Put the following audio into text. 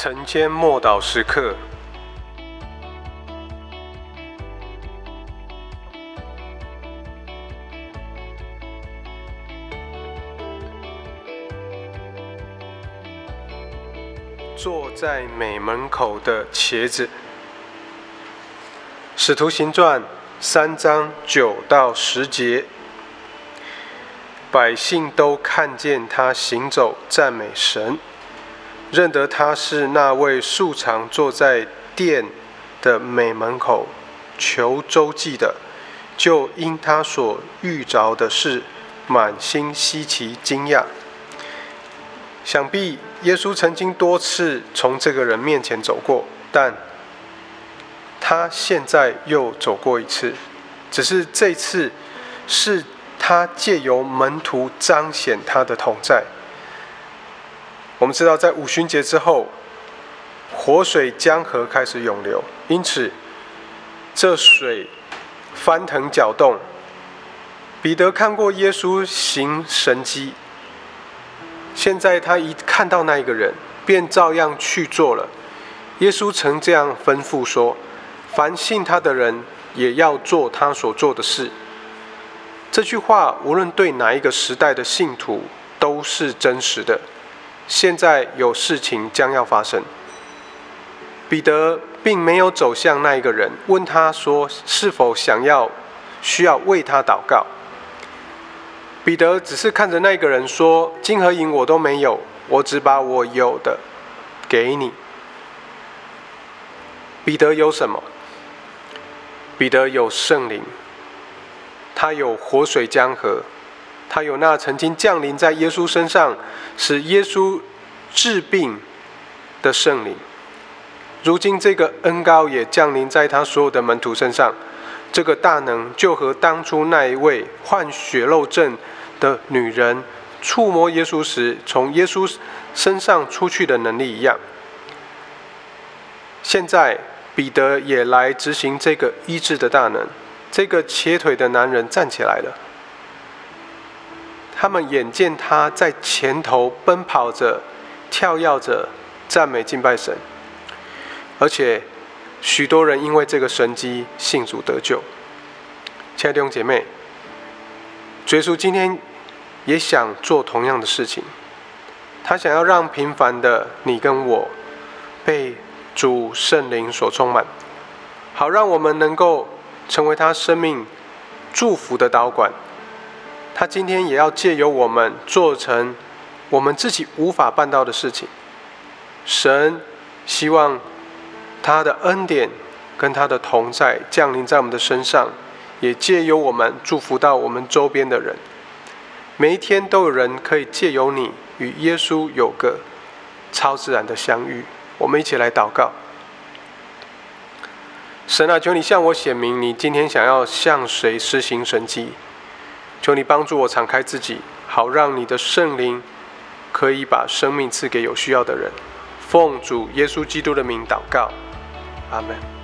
晨间默祷时刻，坐在美门口的瘸子。使徒行传3章9到10节，百姓都看见他行走，赞美神，认得他是那位素常坐在殿的美门口求周济的，就因他所遇着的事满心稀奇惊讶。想必耶稣曾经多次从这个人面前走过，但他现在又走过一次，只是这次是他借由门徒彰显他的同在。我们知道，在五旬节之后，活水江河开始涌流，因此这水翻腾搅动。彼得看过耶稣行神迹，现在他一看到那一个人，便照样去做了。耶稣曾这样吩咐说：“凡信他的人，也要做他所做的事。”这句话无论对哪一个时代的信徒都是真实的。现在有事情将要发生，彼得并没有走向那一个人，问他说是否需要为他祷告。彼得只是看着那一个人说：“金和银我都没有，我只把我有的给你。”彼得有什么？彼得有圣灵，他有活水江河。他有那曾经降临在耶稣身上，使耶稣治病的圣灵。如今这个恩膏也降临在他所有的门徒身上，这个大能就和当初那一位患血漏症的女人触摸耶稣时从耶稣身上出去的能力一样。现在彼得也来执行这个医治的大能，这个瘸腿的男人站起来了。他们眼见他在前头奔跑着，跳跃着，赞美敬拜神，而且许多人因为这个神迹信主得救。亲爱的弟兄姐妹，主耶稣今天也想做同样的事情，他想要让平凡的你跟我被主圣灵所充满，好让我们能够成为他生命祝福的导管。他今天也要借由我们做成我们自己无法办到的事情。神希望他的恩典跟他的同在降临在我们的身上，也借由我们祝福到我们周边的人。每一天都有人可以借由你与耶稣有个超自然的相遇。我们一起来祷告。神啊，求你向我显明你今天想要向谁施行神迹，求你帮助我敞开自己，好让你的圣灵可以把生命赐给有需要的人。奉主耶稣基督的名祷告，阿们。